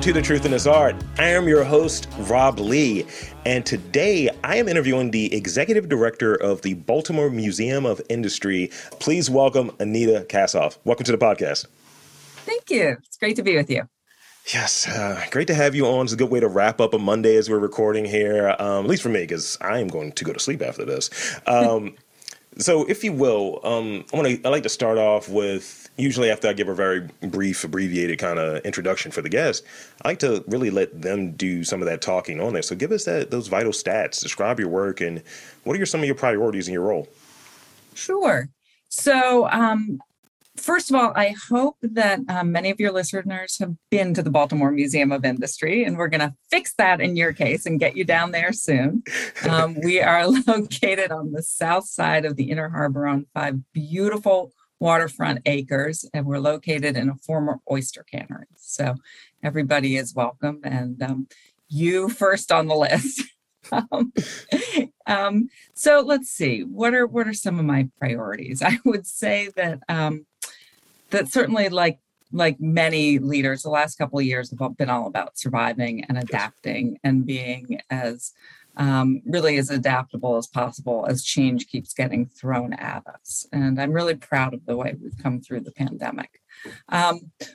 Welcome to The Truth in This Art. I am your host, Rob Lee, and today I am interviewing the Executive Director of the Baltimore Museum of Industry. Please welcome Anita Kassof. Welcome to the podcast. Thank you. It's great to be with you. Yes, great to have you on. It's a good way to wrap up a Monday as we're recording here, at least for me, because I am going to go to sleep after this. So if you will, I like to start off with, usually after I give a very brief, abbreviated kind of introduction for the guest, I like to really let them do some of that talking on there. So give us those vital stats, describe your work, and what are some of your priorities in your role? Sure. So first of all, I hope that many of your listeners have been to the Baltimore Museum of Industry, and we're going to fix that in your case and get you down there soon. We are located on the south side of the Inner Harbor on 5 beautiful waterfront acres, and we're located in a former oyster cannery. So everybody is welcome, and you first on the list. So let's see, what are some of my priorities? I would say that that certainly, like many leaders, the last couple of years have been all about surviving and adapting and being as really as adaptable as possible as change keeps getting thrown at us. And I'm really proud of the way we've come through the pandemic.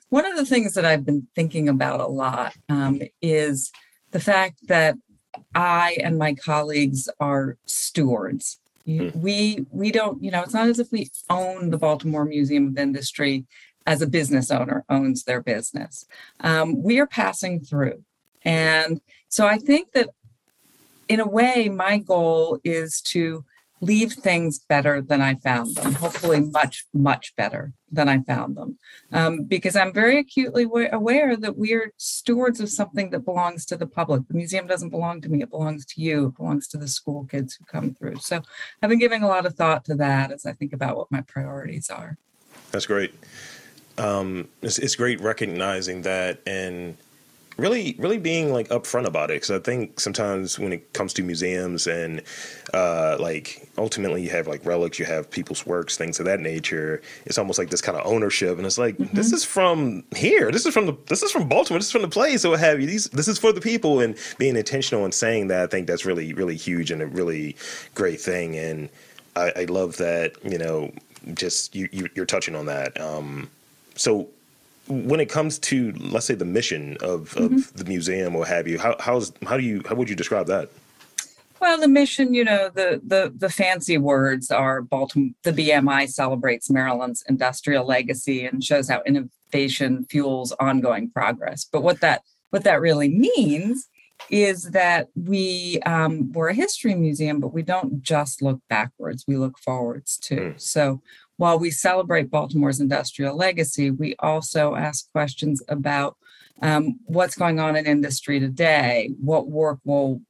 One of the things that I've been thinking about a lot is the fact that I and my colleagues are stewards. We don't, it's not as if we own the Baltimore Museum of Industry as a business owner owns their business. We are passing through. And so I think that in a way, my goal is to leave things better than I found them, hopefully much, much better than I found them, because I'm very acutely aware that we are stewards of something that belongs to the public. The museum doesn't belong to me. It belongs to you. It belongs to the school kids who come through. So I've been giving a lot of thought to that as I think about what my priorities are. That's great. It's great recognizing that and really being like upfront about it. Cause I think sometimes when it comes to museums and like ultimately you have like relics, you have people's works, things of that nature. It's almost like this kind of ownership. And it's like, This is from here. This is from Baltimore. This is from the place. So what have you, this is for the people, and being intentional and saying that, I think that's really, really huge and a really great thing. And I love that, just you're touching on that. So when it comes to, let's say, the mission of the museum or have you, how would you describe that? Well, the mission, the fancy words are the BMI celebrates Maryland's industrial legacy and shows how innovation fuels ongoing progress. But what that really means is that we're a history museum, but we don't just look backwards, we look forwards too. So while we celebrate Baltimore's industrial legacy, we also ask questions about what's going on in industry today, what work will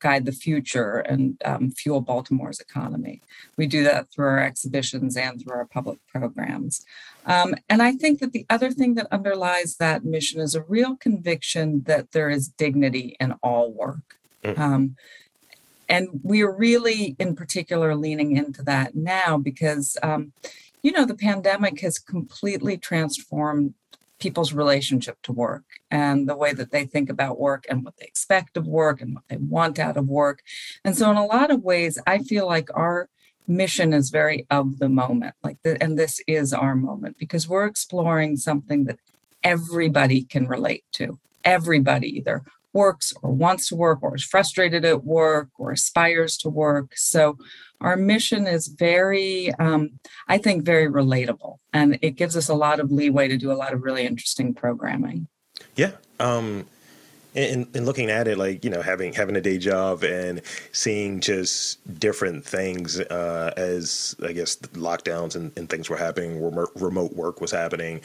guide the future and fuel Baltimore's economy. We do that through our exhibitions and through our public programs. And I think that the other thing that underlies that mission is a real conviction that there is dignity in all work. And we're really, in particular, leaning into that now because, the pandemic has completely transformed people's relationship to work and the way that they think about work and what they expect of work and what they want out of work. And so in a lot of ways, I feel like our mission is very of the moment, and this is our moment because we're exploring something that everybody can relate to. Everybody either works or wants to work or is frustrated at work or aspires to work. So our mission is very, I think, very relatable. And it gives us a lot of leeway to do a lot of really interesting programming. Yeah. And looking at it, having a day job and seeing just different things as, I guess, the lockdowns and things were happening, remote work was happening.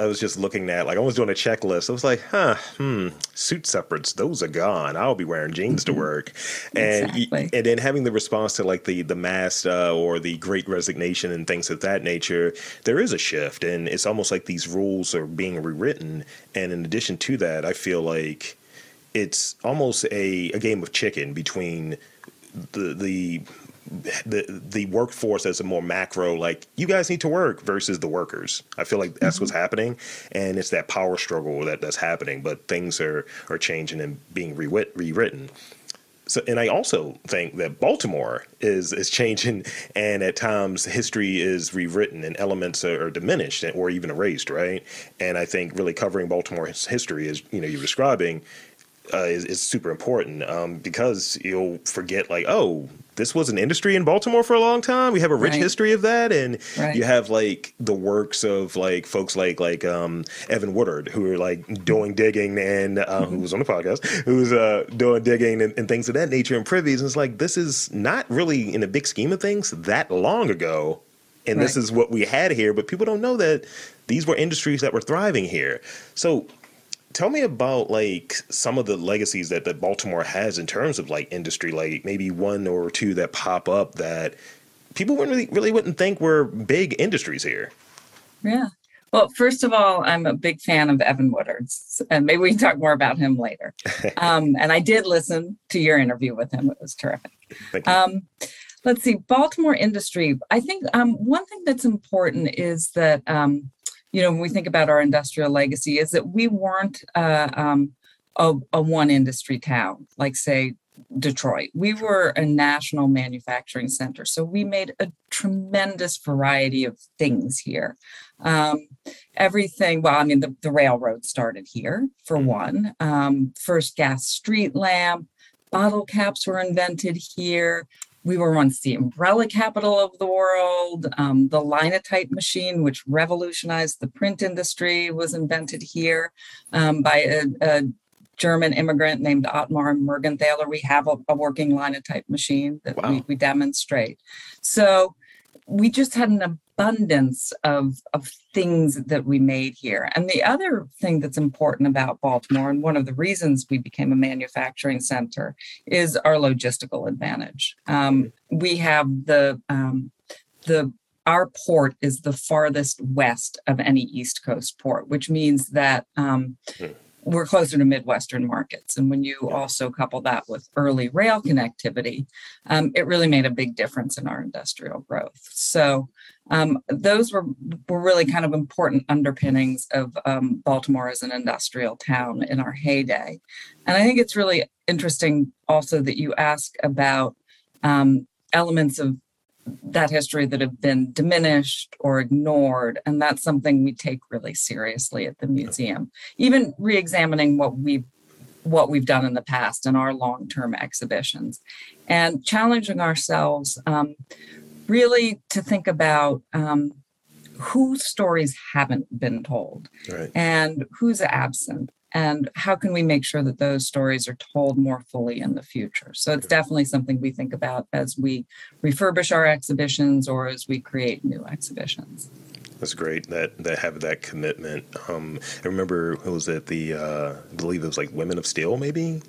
I was just looking at, I was doing a checklist. I was like, suit separates, those are gone. I'll be wearing jeans to work. Exactly. And then having the response to, the mass or the great resignation and things of that nature, there is a shift. And it's almost like these rules are being rewritten. And in addition to that, I feel like it's almost a game of chicken between the the workforce as a more macro, like, you guys need to work versus the workers. I feel like that's what's happening, and it's that power struggle that's happening, but things are changing and being rewritten. So, and I also think that Baltimore is changing, and at times history is rewritten and elements are diminished or even erased, right? And I think really covering Baltimore's history, as you know, you're describing, is super important, because you'll forget, like, oh, this was an industry in Baltimore for a long time. We have a rich history of that. And you have, like, the works of, like, folks like Evan Woodard, who are, like, doing digging and who was on the podcast, who's doing digging and things of that nature and privies. And it's like, this is not really, in the big scheme of things, that long ago. And this is what we had here. But people don't know that these were industries that were thriving here. So tell me about, like, some of the legacies that Baltimore has in terms of, like, industry, like maybe one or two that pop up that people really wouldn't think were big industries here. Yeah. Well, first of all, I'm a big fan of Evan Woodard's, and maybe we can talk more about him later. And I did listen to your interview with him. It was terrific. Thank you. Let's see, Baltimore industry. I think one thing that's important is that you know, when we think about our industrial legacy, is that we weren't a one industry town, like, say, Detroit. We were a national manufacturing center. So we made a tremendous variety of things here. Everything, well, I mean, the railroad started here, for one. First gas street lamp, bottle caps were invented here. We were once the umbrella capital of the world. The linotype machine, which revolutionized the print industry, was invented here by a German immigrant named Ottmar Mergenthaler. We have a working linotype machine that we demonstrate. So we just had an abundance of things that we made here. And the other thing that's important about Baltimore, and one of the reasons we became a manufacturing center, is our logistical advantage. We have our port is the farthest west of any East Coast port, which means that we're closer to Midwestern markets. And when you also couple that with early rail connectivity, it really made a big difference in our industrial growth. So those were really kind of important underpinnings of Baltimore as an industrial town in our heyday. And I think it's really interesting also that you ask about elements of that history that have been diminished or ignored. And that's something we take really seriously at the museum, even re-examining what we've done in the past in our long-term exhibitions, and challenging ourselves really to think about whose stories haven't been told and who's absent, and how can we make sure that those stories are told more fully in the future. So it's definitely something we think about as we refurbish our exhibitions or as we create new exhibitions. That's great that have that commitment. I remember, who was it? I believe it was like Women of Steel, maybe?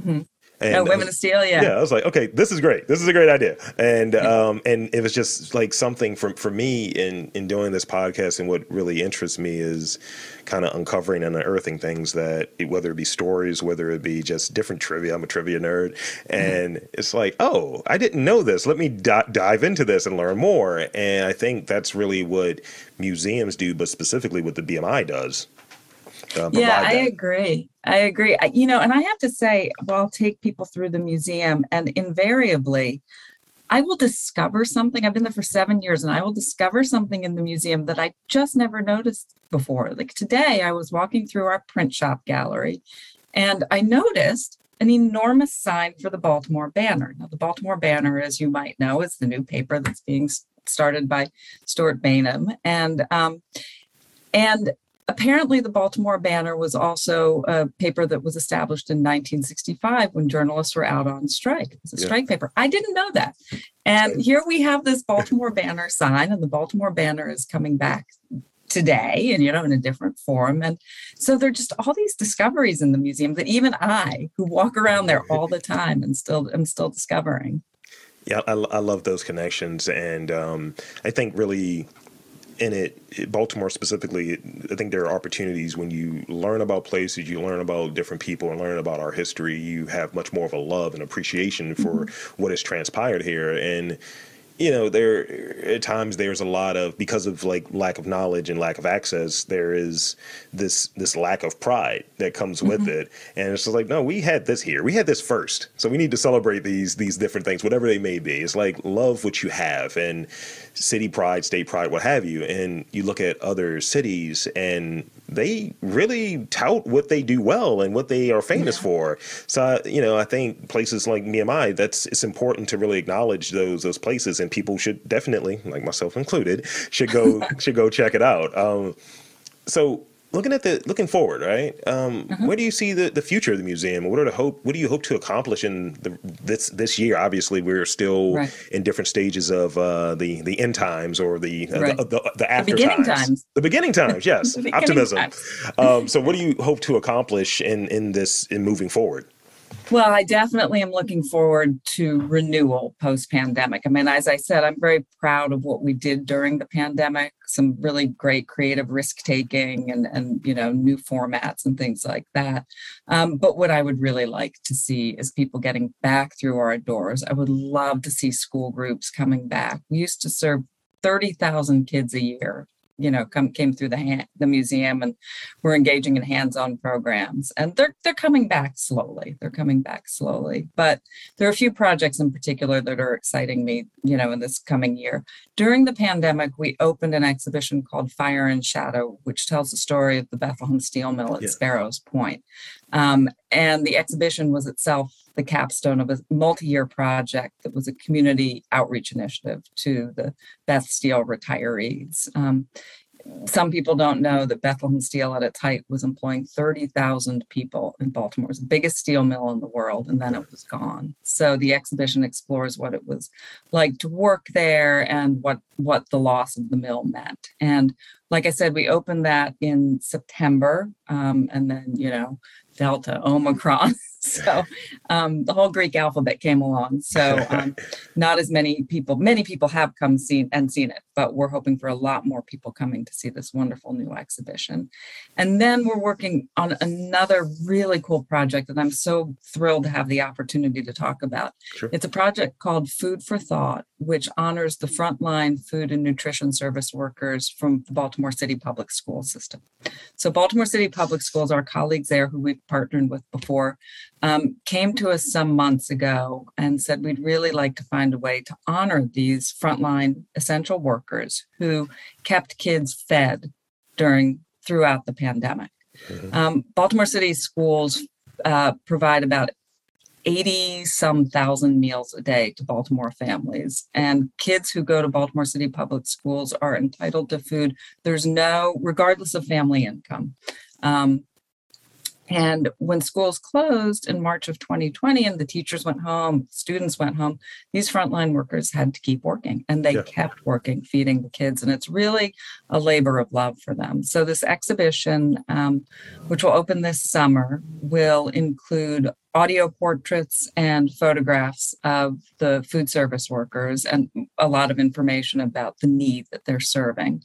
Mm-hmm. And Women of Steel, yeah. I was like, okay, this is great. This is a great idea. And and it was just like something for me in doing this podcast, and what really interests me is kind of uncovering and unearthing things that, whether it be stories, whether it be just different trivia. I'm a trivia nerd. And it's like, oh, I didn't know this. Let me dive into this and learn more. And I think that's really what museums do, but specifically what the BMI does. I agree. You know, and I have to say, well, I'll take people through the museum, and invariably I will discover something. I've been there for 7 years, and I will discover something in the museum that I just never noticed before. Like today, I was walking through our print shop gallery, and I noticed an enormous sign for the Baltimore Banner. Now, the Baltimore Banner, as you might know, is the new paper that's being started by Stuart Bainum. And apparently, the Baltimore Banner was also a paper that was established in 1965 when journalists were out on strike. It was a strike paper. I didn't know that. And here we have this Baltimore Banner sign, and the Baltimore Banner is coming back today, and, you know, in a different form. And so there are just all these discoveries in the museum that even I, who walk around there all the time, and I'm still discovering. Yeah, I love those connections. And I think really And it Baltimore specifically, I think there are opportunities when you learn about places, you learn about different people, and learn about our history. You have much more of a love and appreciation for what has transpired here. And you know, there at times there's a lot of, because of like lack of knowledge and lack of access, there is this lack of pride that comes with it. And it's just like, no, we had this here. We had this first. So we need to celebrate these different things, whatever they may be. It's like, love what you have, and city pride, state pride, what have you. And you look at other cities and they really tout what they do well and what they are famous for. So, you know, I think places like Nehemiah, it's important to really acknowledge those places, and people should definitely, like myself included, should go check it out. So looking forward, right? Where do you see the future of the museum? What do you hope to accomplish in this year? Obviously, we're still in different stages of the end times, or the after times. The beginning times, yes. The beginning optimism. Times. So what do you hope to accomplish in moving forward? Well, I definitely am looking forward to renewal post-pandemic. I mean, as I said, I'm very proud of what we did during the pandemic, some really great creative risk-taking and you know, new formats and things like that. But what I would really like to see is people getting back through our doors. I would love to see school groups coming back. We used to serve 30,000 kids a year. You know, came through the museum, and we're engaging in hands-on programs. And they're coming back slowly. But there are a few projects in particular that are exciting me, you know, in this coming year. During the pandemic, we opened an exhibition called Fire and Shadow, which tells the story of the Bethlehem Steel Mill at Sparrows Point. And the exhibition was itself the capstone of a multi-year project that was a community outreach initiative to the Beth Steel retirees. Some people don't know that Bethlehem Steel at its height was employing 30,000 people in Baltimore. It was the biggest steel mill in the world, and then it was gone. So the exhibition explores what it was like to work there and what the loss of the mill meant. And like I said, we opened that in September, and then, you know, Delta, Omicron. So the whole Greek alphabet came along. So not as many people have come seen it, but we're hoping for a lot more people coming to see this wonderful new exhibition. And then we're working on another really cool project that I'm so thrilled to have the opportunity to talk about. Sure. It's a project called Food for Thought, which honors the frontline food and nutrition service workers from the Baltimore City public school system. So Baltimore City public schools, our colleagues there who we've partnered with before, came to us some months ago and said, we'd really like to find a way to honor these frontline essential workers who kept kids fed throughout the pandemic. Baltimore City schools provide about 80 some thousand meals a day to Baltimore families, and kids who go to Baltimore City public schools are entitled to food. There's regardless of family income. And when schools closed in March of 2020 and the teachers went home, students went home, these frontline workers had to keep working, and they kept working, feeding the kids. And it's really a labor of love for them. So this exhibition, which will open this summer, will include audio portraits and photographs of the food service workers and a lot of information about the need that they're serving.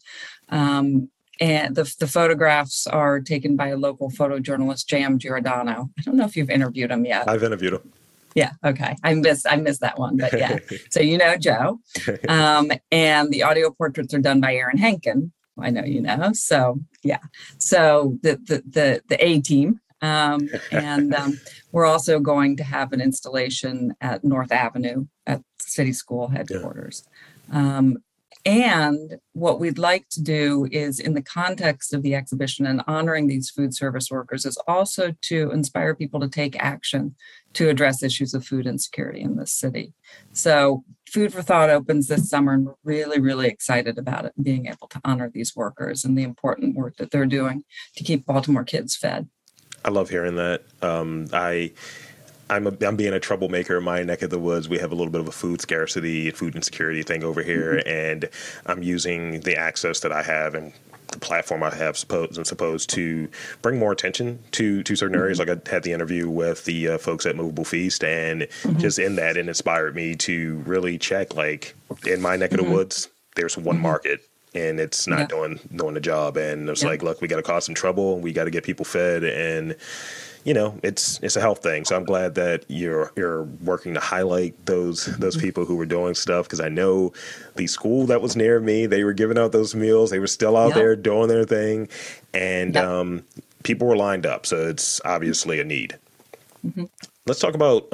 And the photographs are taken by a local photojournalist, Jam Giordano. I don't know if you've interviewed him yet. I've interviewed him. Yeah. Okay. I missed that one, but yeah. So you know Joe. And the audio portraits are done by Aaron Hankin. I know you know. So yeah. So the A team. And we're also going to have an installation at North Avenue at City School headquarters. And what we'd like to do is, in the context of the exhibition and honoring these food service workers, is also to inspire people to take action to address issues of food insecurity in this city. So Food for Thought opens this summer, and we're really, really excited about it, being able to honor these workers and the important work that they're doing to keep Baltimore kids fed. I love hearing that. I'm being a troublemaker in my neck of the woods. We have a little bit of a food scarcity, food insecurity thing over here. And I'm using the access that I have and the platform I have supposed to bring more attention to certain areas. Like I had the interview with the folks at Moveable Feast, and just in that, it inspired me to really check, like in my neck of the woods, there's one market. and it's not doing the job. And it was like, look, we got to cause some trouble. We got to get people fed, and you know, it's a health thing. So I'm glad that you're working to highlight those people who were doing stuff, because I know the school that was near me, they were giving out those meals. They were still out there doing their thing, and people were lined up. So it's obviously a need. Mm-hmm. Let's talk about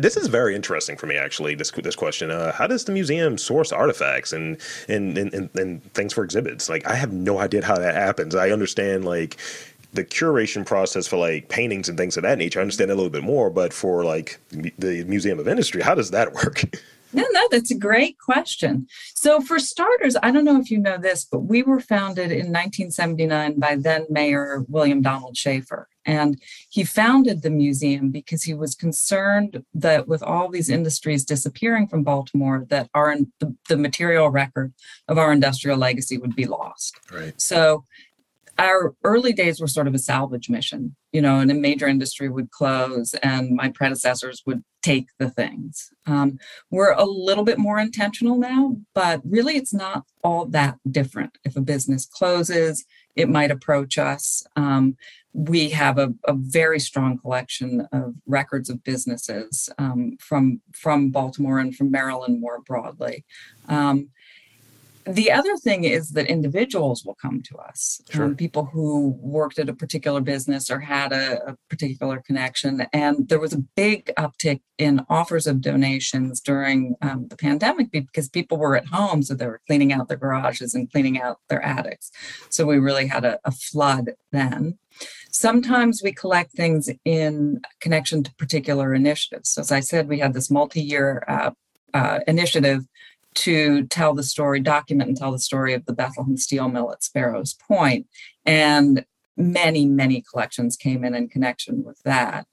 this is very interesting for me, actually, this question. How does the museum source artifacts and things for exhibits? Like, I have no idea how that happens. I understand, like, the curation process for, like, paintings and things of that nature. I understand a little bit more, but for, like, the Museum of Industry, how does that work? No, that's a great question. So for starters, I don't know if you know this, but we were founded in 1979 by then Mayor William Donald Schaefer. And he founded the museum because he was concerned that with all these industries disappearing from Baltimore, that the material record of our industrial legacy would be lost. Right. So our early days were sort of a salvage mission, you know, and a major industry would close and my predecessors would take the things. We're a little bit more intentional now, but really it's not all that different. If a business closes, it might approach us. We have a very strong collection of records of businesses from Baltimore and from Maryland more broadly. The other thing is that individuals will come to us, people who worked at a particular business or had a particular connection. And there was a big uptick in offers of donations during the pandemic because people were at home. So they were cleaning out their garages and cleaning out their attics. So we really had a flood then. Sometimes we collect things in connection to particular initiatives. So as I said, we had this multi-year initiative to document and tell the story of the Bethlehem Steel Mill at Sparrows Point. And many, many collections came in connection with that.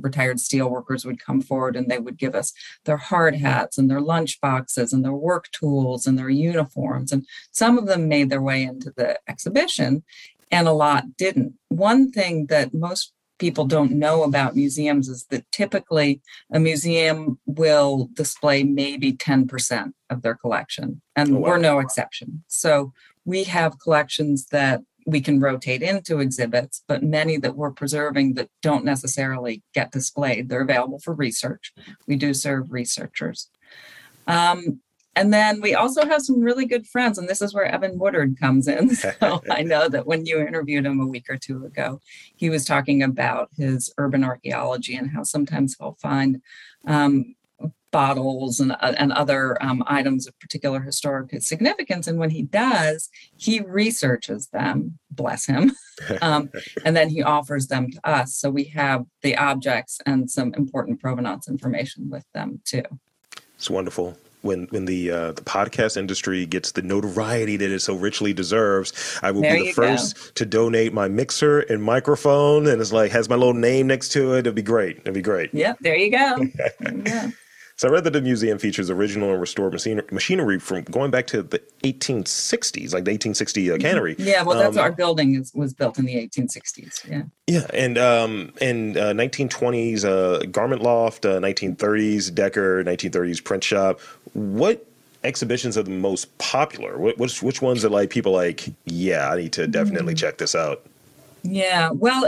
Retired steel workers would come forward and they would give us their hard hats and their lunch boxes and their work tools and their uniforms. And some of them made their way into the exhibition and a lot didn't. One thing that most people don't know about museums is that typically a museum will display maybe 10% of their collection, and we're no exception. So we have collections that we can rotate into exhibits, but many that we're preserving that don't necessarily get displayed. They're available for research. We do serve researchers. And then we also have some really good friends, and this is where Evan Woodard comes in. So I know that when you interviewed him a week or two ago, he was talking about his urban archaeology and how sometimes he'll find bottles and other items of particular historic significance. And when he does, he researches them, bless him, and then he offers them to us. So we have the objects and some important provenance information with them, too. It's wonderful. When the podcast industry gets the notoriety that it so richly deserves, I will be the first to donate my mixer and microphone, and it's like has my little name next to it. It'd be great. Yep, there you go. So I read that the museum features original and restored machinery from going back to the 1860s, like the 1860 cannery. Yeah, well, that's our building was built in the 1860s. Yeah, and 1920s garment loft, 1930s Decker, 1930s print shop. What exhibitions are the most popular? Which ones are like people like? Yeah, I need to definitely check this out. Yeah, well,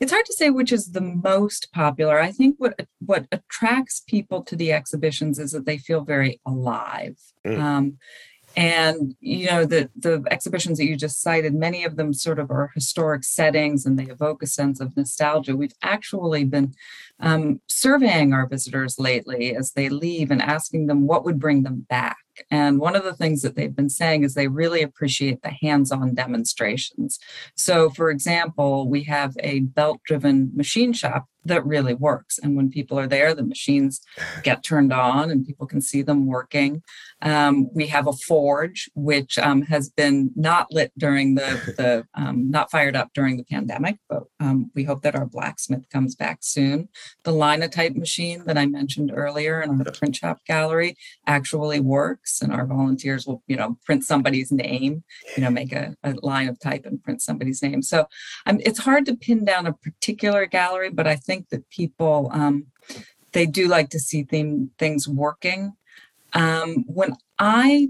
it's hard to say which is the most popular. I think what attracts people to the exhibitions is that they feel very alive. And, you know, the exhibitions that you just cited, many of them sort of are historic settings and they evoke a sense of nostalgia. We've actually been surveying our visitors lately as they leave and asking them what would bring them back. And one of the things that they've been saying is they really appreciate the hands-on demonstrations. So, for example, we have a belt-driven machine shop that really works. And when people are there, the machines get turned on and people can see them working. We have a forge, which has been not lit during not fired up during the pandemic, but we hope that our blacksmith comes back soon. The linotype machine that I mentioned earlier in our print shop gallery actually works, and our volunteers will, you know, print somebody's name, you know, make a line of type and print somebody's name. So it's hard to pin down a particular gallery, but I think that people, they do like to see things working. When I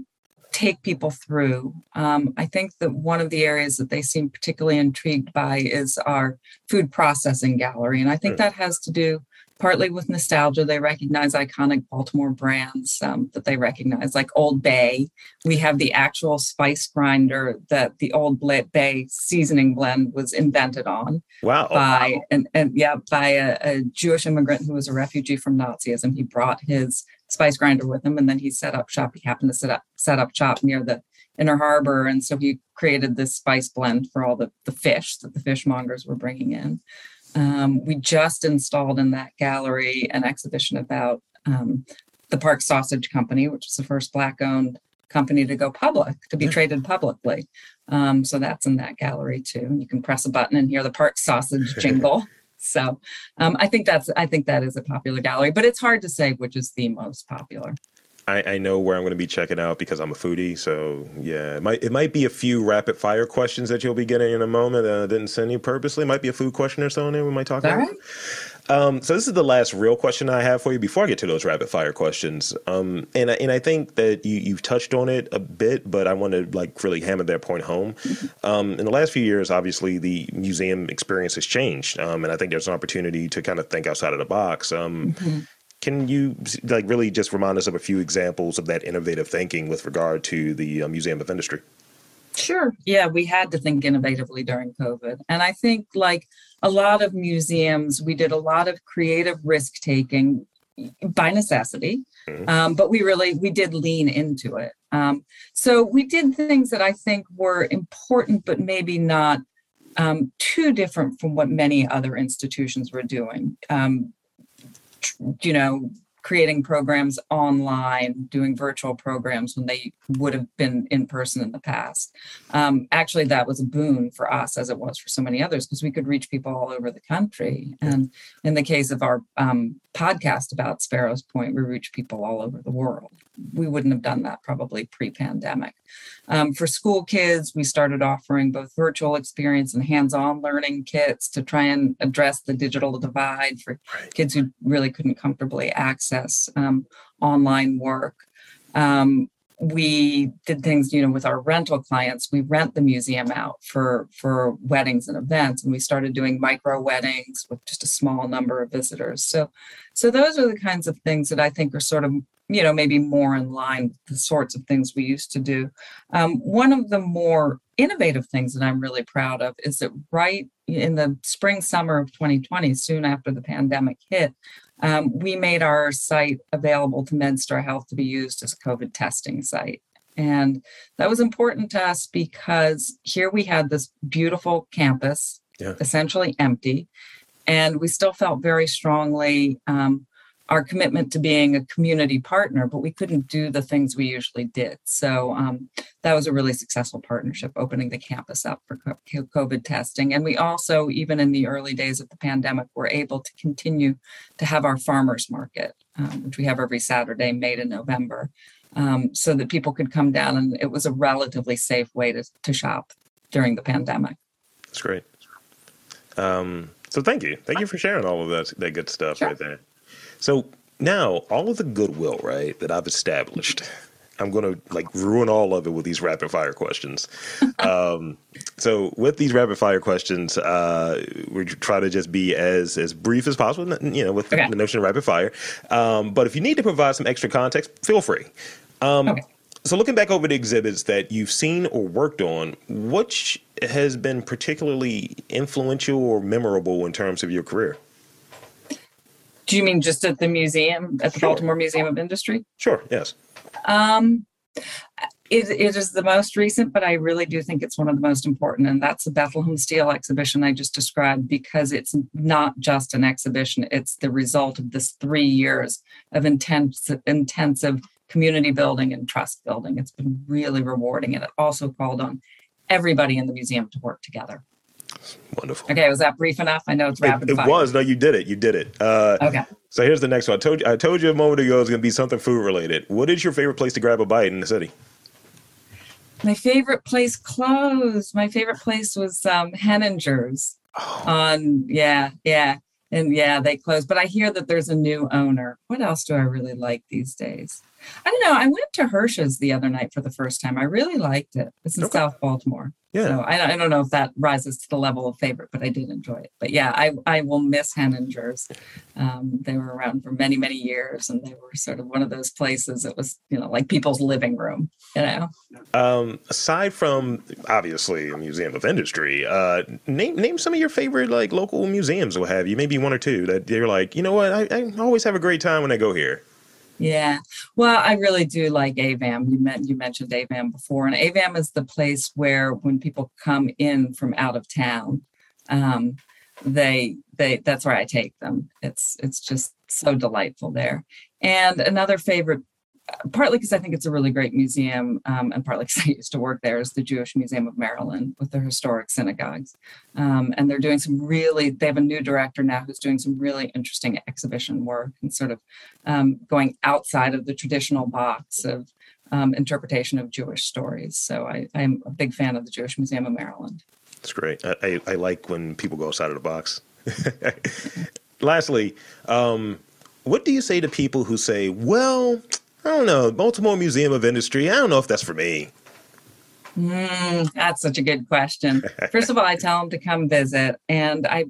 take people through. I think that one of the areas that they seem particularly intrigued by is our food processing gallery. And I think that has to do partly with nostalgia. They recognize iconic Baltimore brands that they recognize, like Old Bay. We have the actual spice grinder that the Old Bay seasoning blend was invented on. Wow. By, by a Jewish immigrant who was a refugee from Nazism. He brought his spice grinder with him, and then he set up shop. He happened to set up shop near the Inner Harbor, and so he created this spice blend for all the fish that the fishmongers were bringing in. We just installed in that gallery an exhibition about the Park Sausage Company, which is the first Black-owned company to go public, to be traded publicly. So that's in that gallery too. You can press a button and hear the Park Sausage jingle. So I think that is a popular gallery, but it's hard to say which is the most popular. I know where I'm going to be checking out because I'm a foodie. So, yeah, it might be a few rapid fire questions that you'll be getting in a moment that I didn't send you purposely. It might be a food question or something we might talk about. All right. So this is the last real question I have for you before I get to those rapid fire questions. And I think that you've touched on it a bit, but I want to like really hammer that point home. In the last few years, obviously, the museum experience has changed. And I think there's an opportunity to kind of think outside of the box. Can you like really just remind us of a few examples of that innovative thinking with regard to the Museum of Industry? Sure. Yeah, we had to think innovatively during COVID. And I think like a lot of museums, we did a lot of creative risk taking by necessity, but we did lean into it. So we did things that I think were important, but maybe not too different from what many other institutions were doing. You know, creating programs online, doing virtual programs when they would have been in person in the past. Actually, that was a boon for us, as it was for so many others, because we could reach people all over the country. And in the case of our podcast about Sparrows Point, we reach people all over the world. We wouldn't have done that probably pre-pandemic. For school kids, we started offering both virtual experience and hands-on learning kits to try and address the digital divide for kids who really couldn't comfortably access online work. We did things, you know, with our rental clients. We rent the museum out for weddings and events, and we started doing micro weddings with just a small number of visitors. So those are the kinds of things that I think are sort of, you know, maybe more in line with the sorts of things we used to do. One of the more innovative things that I'm really proud of is that right in the spring, summer of 2020, soon after the pandemic hit, we made our site available to MedStar Health to be used as a COVID testing site. And that was important to us because here we had this beautiful campus, essentially empty, and we still felt very strongly our commitment to being a community partner, but we couldn't do the things we usually did. So that was a really successful partnership, opening the campus up for COVID testing. And we also, even in the early days of the pandemic, were able to continue to have our farmers market, which we have every Saturday, May to November, so that people could come down. And it was a relatively safe way to shop during the pandemic. That's great. So thank you. Thank you for sharing all of that good stuff right there. So now all of the goodwill, right, that I've established, I'm going to like ruin all of it with these rapid fire questions. So with these rapid fire questions, we try to just be as brief as possible, you know, with the notion of rapid fire. But if you need to provide some extra context, feel free. So looking back over the exhibits that you've seen or worked on, which has been particularly influential or memorable in terms of your career? Do you mean just at the museum, at the Baltimore Museum of Industry? Sure, yes. It is the most recent, but I really do think it's one of the most important, and that's the Bethlehem Steel exhibition I just described, because it's not just an exhibition. It's the result of this 3 years of intensive community building and trust building. It's been really rewarding, and it also called on everybody in the museum to work together. Wonderful. Okay, was that brief enough? I know it's rapid fire. It was. No, you did it. You did it. Okay. So here's the next one. I told you a moment ago it was going to be something food related. What is your favorite place to grab a bite in the city? My favorite place closed. My favorite place was Henninger's. And yeah, they closed. But I hear that there's a new owner. What else do I really like these days? I don't know. I went to Hersh's the other night for the first time. I really liked it. It's in South Baltimore. Yeah. So I don't know if that rises to the level of favorite, but I did enjoy it. But yeah, I will miss Henninger's. They were around for many, many years, and they were sort of one of those places that was, you know, like people's living room, you know? Aside from, obviously, a Museum of Industry, name some of your favorite, like, local museums, what have you, maybe one or two that you're like, you know what, I always have a great time when I go here. Yeah. Well, I really do like Avam. You mentioned Avam before, and Avam is the place where when people come in from out of town, they that's where I take them. It's just so delightful there. And another favorite, partly because I think it's a really great museum, and partly because I used to work there, is the Jewish Museum of Maryland with their historic synagogues. And they're doing some really, they have a new director now who's doing some really interesting exhibition work and sort of going outside of the traditional box of interpretation of Jewish stories. So I'm a big fan of the Jewish Museum of Maryland. That's great. I like when people go outside of the box. Lastly, what do you say to people who say, well, I don't know, Baltimore Museum of Industry, I don't know if that's for me? That's such a good question. First of all, I tell them to come visit, and I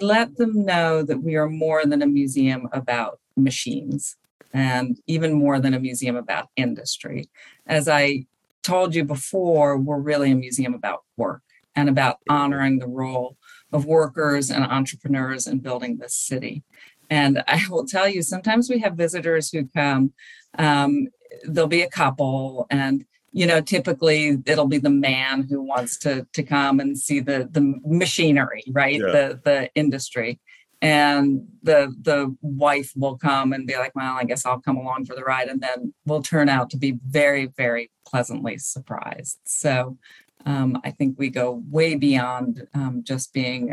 let them know that we are more than a museum about machines, and even more than a museum about industry. As I told you before, we're really a museum about work and about honoring the role of workers and entrepreneurs in building this city. And I will tell you, sometimes we have visitors who come, there'll be a couple, and, you know, typically it'll be the man who wants to come and see the machinery, right? Yeah. The industry. And the wife will come and be like, well, I guess I'll come along for the ride. And then we'll turn out to be very, very pleasantly surprised. So I think we go way beyond just being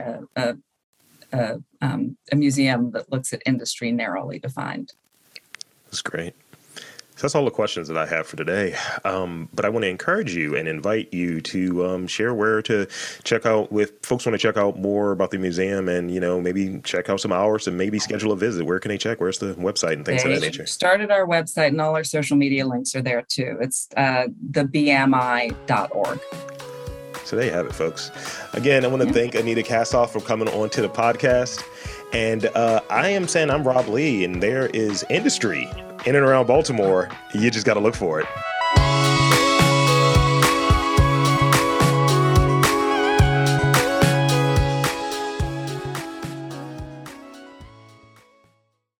a museum that looks at industry narrowly defined. That's great. So that's all the questions that I have for today. But I want to encourage you and invite you to share where to check out with folks want to check out more about the museum and, you know, maybe check out some hours and maybe schedule a visit. Where can they check? Where's the website and things of that nature? Started our website, and all our social media links are there too. It's thebmi.org. So there you have it, folks. Again, I want to thank Anita Kassof for coming on to the podcast. And I'm Rob Lee, and there is industry in and around Baltimore. You just got to look for it.